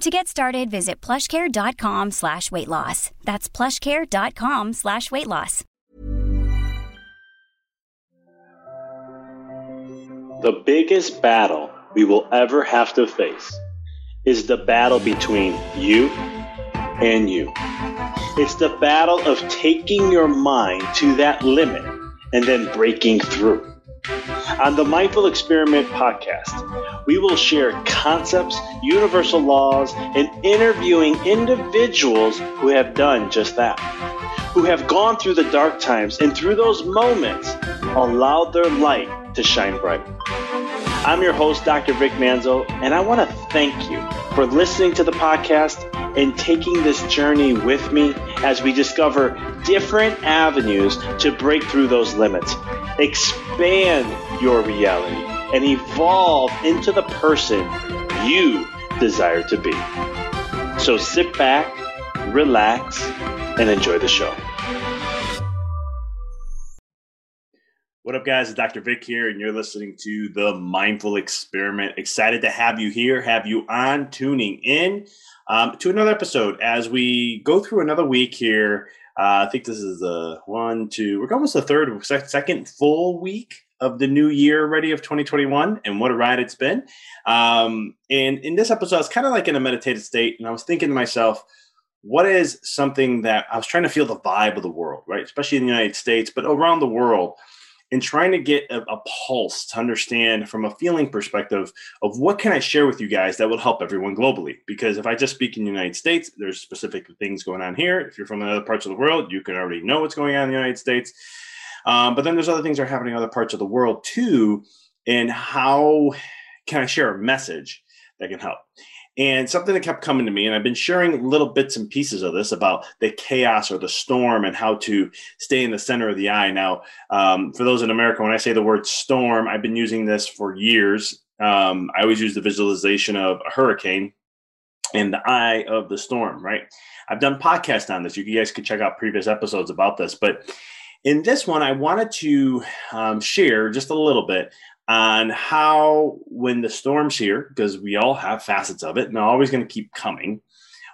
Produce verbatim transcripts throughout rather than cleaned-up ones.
To get started, visit plushcare.com slash weight loss. That's plushcare.com slash weight loss. The biggest battle we will ever have to face is the battle between you and you. It's the battle of taking your mind to that limit and then breaking through. On the Mindful Experiment Podcast, we will share concepts, universal laws, and interviewing individuals who have done just that, who have gone through the dark times and through those moments, allowed their light to shine bright. I'm your host, Doctor Vic Manzo, and I want to thank you for listening to the podcast and taking this journey with me as we discover different avenues to break through those limits, expand your reality, and evolve into the person you desire to be. So sit back, relax, and enjoy the show. What up, guys? It's Doctor Vic here, and you're listening to The Mindful Experiment. Excited to have you here, have you on, tuning in um, to another episode as we go through another week here. Uh, I think this is the one, two, we're almost the third, second full week of the new year already of twenty twenty-one, and what a ride it's been. Um, and in this episode, I was kind of like in a meditative state, and I was thinking to myself, what is something that I was trying to feel the vibe of the world, right? Especially in the United States, but around the world. And trying to get a, a pulse to understand from a feeling perspective of what can I share with you guys that will help everyone globally? Because if I just speak in the United States, there's specific things going on here. If you're from other parts of the world, you can already know what's going on in the United States. Um, but then there's other things that are happening in other parts of the world too. And how can I share a message that can help? And something that kept coming to me, and I've been sharing little bits and pieces of this about the chaos or the storm and how to stay in the center of the eye. Now, um, for those in America, when I say the word storm, I've been using this for years. Um, I always use the visualization of a hurricane and the eye of the storm, right? I've done podcasts on this. You guys could check out previous episodes about this. But in this one, I wanted to um, share just a little bit on how when the storm's here, because we all have facets of it and they're always going to keep coming,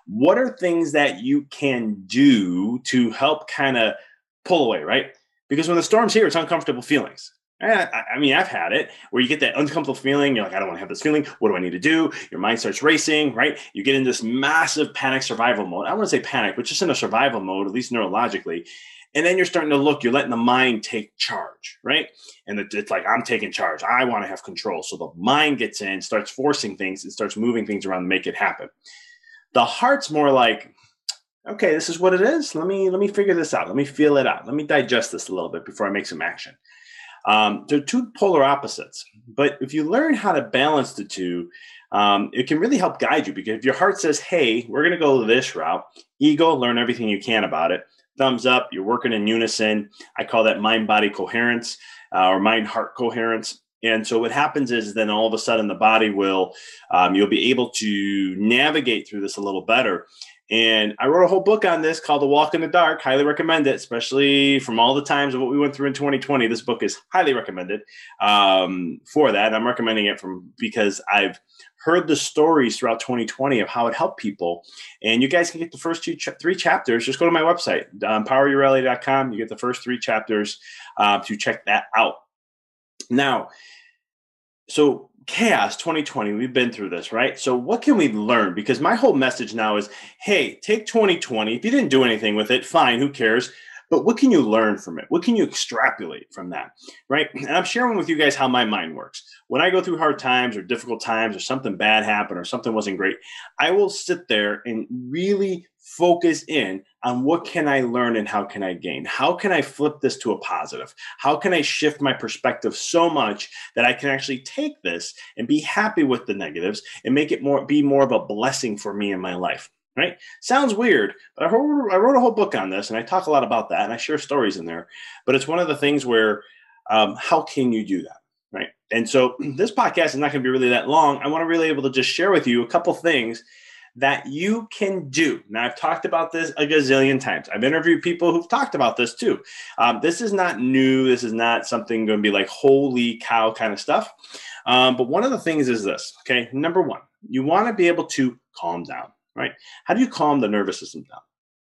what are things that you can do to help kind of pull away, right? Because when the storm's here, it's uncomfortable feelings. I, I mean, I've had it where you get that uncomfortable feeling. You're like, I don't want to have this feeling. What do I need to do? Your mind starts racing, right? You get in this massive panic survival mode. I don't want to say panic, but just in a survival mode, at least neurologically. And then you're starting to look, you're letting the mind take charge, right? And it's like, I'm taking charge. I want to have control. So the mind gets in, starts forcing things, and starts moving things around to make it happen. The heart's more like, okay, this is what it is. Let me let me figure this out. Let me feel it out. Let me digest this a little bit before I make some action. Um, they're two polar opposites, but if you learn how to balance the two, um, it can really help guide you, because if your heart says, hey, we're going to go this route, ego, learn everything you can about it. Thumbs up, you're working in unison. I call that mind-body coherence uh, or mind-heart coherence. And so what happens is then all of a sudden the body will, um, you'll be able to navigate through this a little better. And I wrote a whole book on this called The Walk in the Dark. Highly recommend it, especially from all the times of what we went through in twenty twenty. This book is highly recommended um, for that. I'm recommending it from because I've heard the stories throughout twenty twenty of how it helped people. And you guys can get the first two, ch- three chapters. Just go to my website, empower your reality dot com. You get the first three chapters uh, to check that out. Now, so chaos twenty twenty, we've been through this, right? So what can we learn? Because my whole message now is, hey, take twenty twenty. If you didn't do anything with it, fine, who cares? But what can you learn from it? What can you extrapolate from that, right? And I'm sharing with you guys how my mind works. When I go through hard times or difficult times or something bad happened or something wasn't great, I will sit there and really focus in on what can I learn and how can I gain? How can I flip this to a positive? How can I shift my perspective so much that I can actually take this and be happy with the negatives and make it more be more of a blessing for me in my life? Right? Sounds weird, but I wrote, I wrote a whole book on this, and I talk a lot about that, and I share stories in there. But it's one of the things where, um, how can you do that? Right? And so this podcast is not going to be really that long. I want to really able to just share with you a couple things that you can do. Now, I've talked about this a gazillion times. I've interviewed people who've talked about this too. Um, this is not new. This is not something going to be like, holy cow kind of stuff. Um, but one of the things is this, okay? Number one, you want to be able to calm down. Right? How do you calm the nervous system down?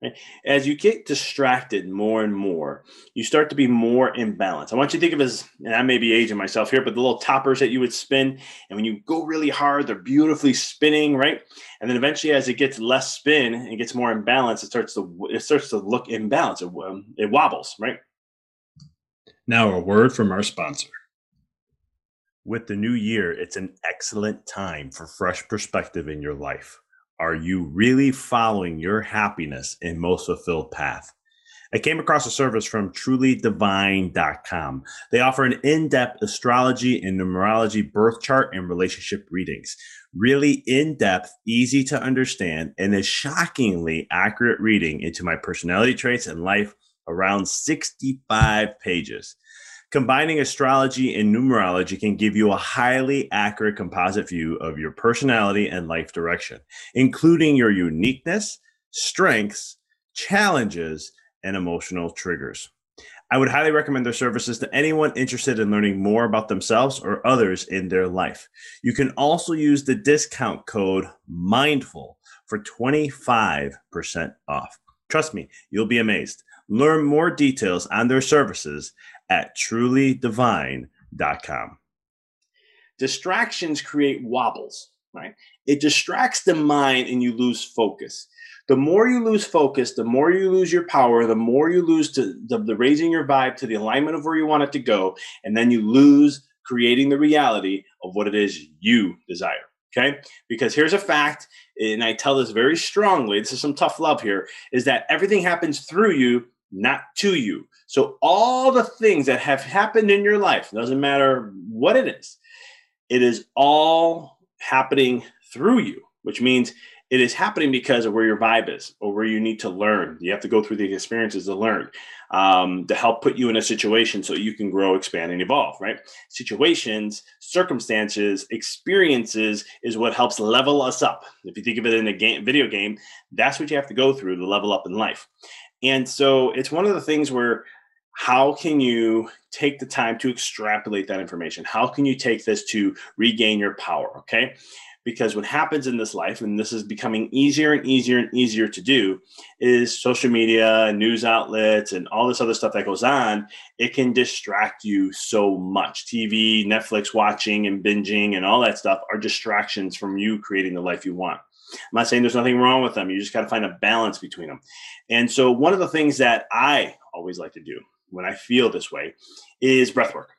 Right? As you get distracted more and more, you start to be more imbalanced. I want you to think of it as, and I may be aging myself here, but the little toppers that you would spin. And when you go really hard, they're beautifully spinning, right? And then eventually as it gets less spin and gets more imbalanced, it starts to, it starts to look imbalanced. It, um, it wobbles, right? Now a word from our sponsor. With the new year, it's an excellent time for fresh perspective in your life. Are you really following your happiness and most fulfilled path? I came across a service from truly divine dot com. They offer an in-depth astrology and numerology birth chart and relationship readings. Really in-depth, easy to understand, and a shockingly accurate reading into my personality traits and life, around sixty-five pages. Combining astrology and numerology can give you a highly accurate composite view of your personality and life direction, including your uniqueness, strengths, challenges, and emotional triggers. I would highly recommend their services to anyone interested in learning more about themselves or others in their life. You can also use the discount code MINDFUL for twenty-five percent off. Trust me, you'll be amazed. Learn more details on their services at truly divine dot com. Distractions create wobbles, right? It distracts the mind and you lose focus. The more you lose focus, the more you lose your power, the more you lose to the, the raising your vibe to the alignment of where you want it to go. And then you lose creating the reality of what it is you desire. Okay, because here's a fact, and I tell this very strongly, this is some tough love here, is that everything happens through you, not to you. So all the things that have happened in your life, doesn't matter what it is, it is all happening through you, which means it is happening because of where your vibe is or where you need to learn. You have to go through the experiences to learn, um, to help put you in a situation so you can grow, expand, and evolve, right? Situations, circumstances, experiences is what helps level us up. If you think of it in a game, video game, that's what you have to go through to level up in life. And so it's one of the things where, how can you take the time to extrapolate that information? How can you take this to regain your power, okay? Because what happens in this life, and this is becoming easier and easier and easier to do, is social media, news outlets, and all this other stuff that goes on. It can distract you so much. T V, Netflix watching and binging and all that stuff are distractions from you creating the life you want. I'm not saying there's nothing wrong with them. You just got to find a balance between them. And so one of the things that I always like to do when I feel this way is breath work.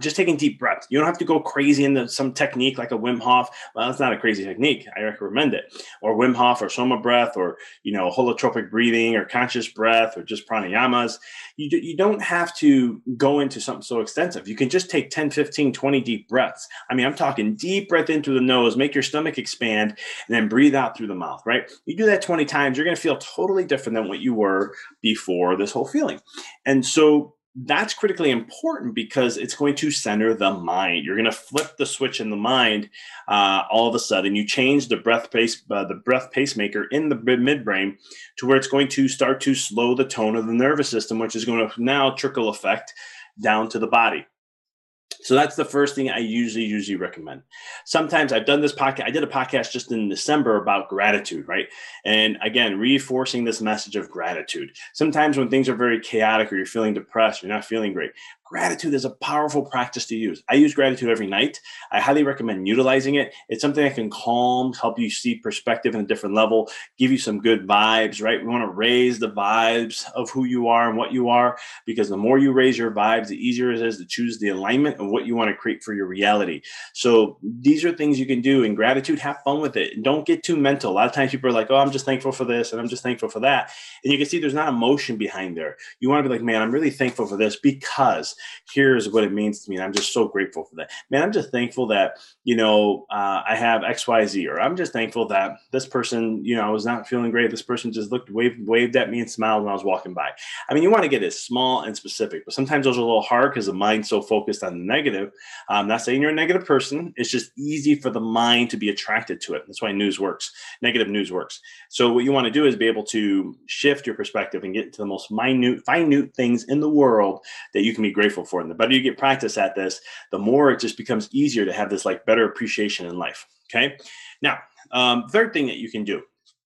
just taking deep breaths. You don't have to go crazy into some technique like a Wim Hof. Well, that's not a crazy technique. I recommend it. Or Wim Hof or Soma breath or, you know, holotropic breathing or conscious breath or just pranayamas. You, do, you don't have to go into something so extensive. You can just take ten, fifteen, twenty deep breaths. I mean, I'm talking deep breath in through the nose, make your stomach expand, and then breathe out through the mouth, right? You do that twenty times, you're going to feel totally different than what you were before this whole feeling. And so that's critically important because it's going to center the mind. You're going to flip the switch in the mind. Uh, all of a sudden, you change the breath pace, uh, the breath pacemaker in the midbrain to where it's going to start to slow the tone of the nervous system, which is going to now trickle effect down to the body. So that's the first thing I usually, usually recommend. Sometimes I've done this podcast. I did a podcast just in December about gratitude, right? And again, reinforcing this message of gratitude. Sometimes when things are very chaotic or you're feeling depressed, you're not feeling great, gratitude is a powerful practice to use. I use gratitude every night. I highly recommend utilizing it. It's something that can calm, help you see perspective in a different level, give you some good vibes, right? We want to raise the vibes of who you are and what you are, because the more you raise your vibes, the easier it is to choose the alignment of what you want to create for your reality. So these are things you can do in gratitude. Have fun with it. Don't get too mental. A lot of times people are like, oh, I'm just thankful for this and I'm just thankful for that. And you can see there's not emotion behind there. You want to be like, man, I'm really thankful for this because here's what it means to me. And I'm just so grateful for that. Man, I'm just thankful that, you know, uh, I have X, Y, Z, or I'm just thankful that this person, you know, I was not feeling great. This person just looked, waved, waved at me and smiled when I was walking by. I mean, you want to get it small and specific, but sometimes those are a little hard because the mind's so focused on the negative. I'm not saying you're a negative person. It's just easy for the mind to be attracted to it. That's why news works. Negative news works. So what you want to do is be able to shift your perspective and get to the most minute, minute things in the world that you can be grateful for. And the better you get practice at this, the more it just becomes easier to have this like better appreciation in life. Okay. Now, um, third thing that you can do,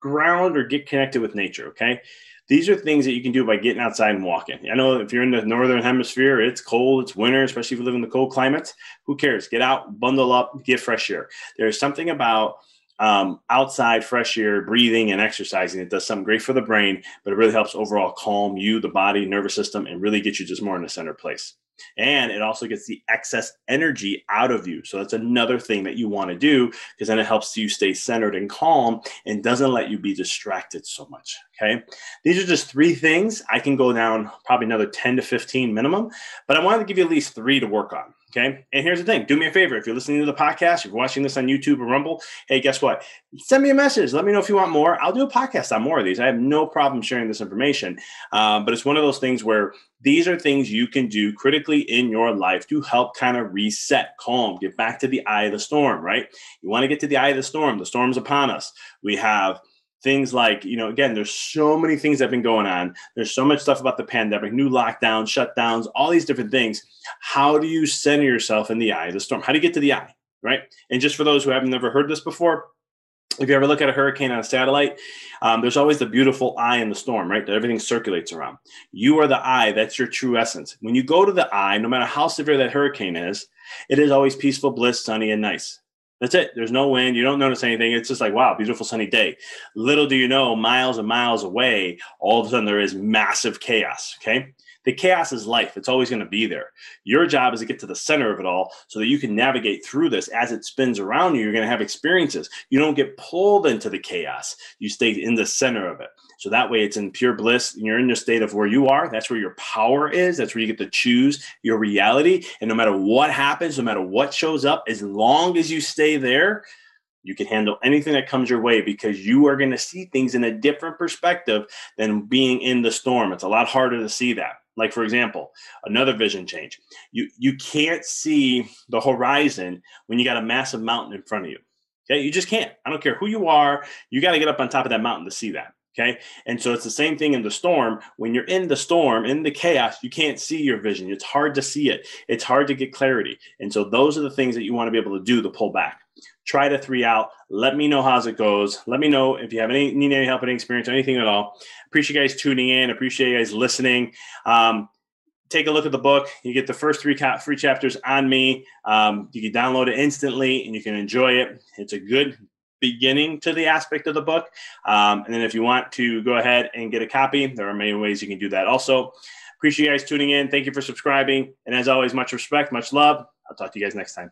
ground or get connected with nature. Okay. These are things that you can do by getting outside and walking. I know if you're in the northern hemisphere, it's cold, it's winter, especially if you live in the cold climates. Who cares? Get out, bundle up, get fresh air. There's something about um, outside, fresh air, breathing and exercising. It does something great for the brain, but it really helps overall calm you, the body, nervous system, and really get you just more in a center place. And it also gets the excess energy out of you. So that's another thing that you want to do, because then it helps you stay centered and calm and doesn't let you be distracted so much. Okay. These are just three things. I can go down probably another ten to fifteen minimum, but I wanted to give you at least three to work on. Okay. And here's the thing. Do me a favor. If you're listening to the podcast, if you're watching this on YouTube or Rumble, hey, guess what? Send me a message. Let me know if you want more. I'll do a podcast on more of these. I have no problem sharing this information. Uh, but it's one of those things where these are things you can do critically in your life to help kind of reset, calm, get back to the eye of the storm, right? You want to get to the eye of the storm. The storm's upon us. We have things like, you know, again, there's so many things that have been going on. There's so much stuff about the pandemic, new lockdowns, shutdowns, all these different things. How do you center yourself in the eye of the storm? How do you get to the eye, right? And just for those who haven't never heard this before, if you ever look at a hurricane on a satellite, um, there's always the beautiful eye in the storm, right? That everything circulates around. You are the eye. That's your true essence. When you go to the eye, no matter how severe that hurricane is, it is always peaceful, bliss, sunny, and nice. That's it. There's no wind. You don't notice anything. It's just like, wow, beautiful sunny day. Little do you know, miles and miles away, all of a sudden there is massive chaos. Okay. The chaos is life. It's always going to be there. Your job is to get to the center of it all so that you can navigate through this. As it spins around you, you're going to have experiences. You don't get pulled into the chaos. You stay in the center of it. So that way it's in pure bliss. And you're in your state of where you are. That's where your power is. That's where you get to choose your reality. And no matter what happens, no matter what shows up, as long as you stay there, you can handle anything that comes your way, because you are going to see things in a different perspective than being in the storm. It's a lot harder to see that. Like, for example, another vision change. You you can't see the horizon when you got a massive mountain in front of you. Okay, you just can't. I don't care who you are. You got to get up on top of that mountain to see that. Okay. And so it's the same thing in the storm. When you're in the storm, in the chaos, you can't see your vision. It's hard to see it. It's hard to get clarity. And so those are the things that you want to be able to do to pull back. Try the three out. Let me know how's it goes. Let me know if you have any need any help, any experience, anything at all. Appreciate you guys tuning in. Appreciate you guys listening. Um, take a look at the book. You get the first three ca- free chapters on me. Um, you can download it instantly and you can enjoy it. It's a good beginning to the aspect of the book. Um, and then if you want to go ahead and get a copy, there are many ways you can do that also. Appreciate you guys tuning in. Thank you for subscribing. And as always, much respect, much love. I'll talk to you guys next time.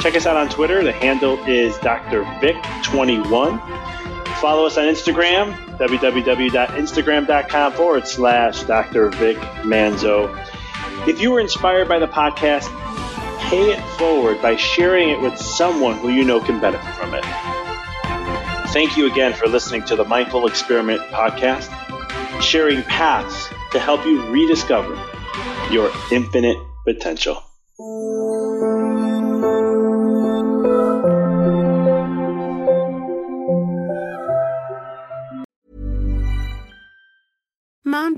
Check us out on Twitter. The handle is Doctor Vic twenty-one. Follow us on Instagram, w w w dot instagram dot com forward slash Doctor Vic Manzo. If you were inspired by the podcast, pay it forward by sharing it with someone who you know can benefit from it. Thank you again for listening to the Mindful Experiment podcast, sharing paths to help you rediscover your infinite potential. Mom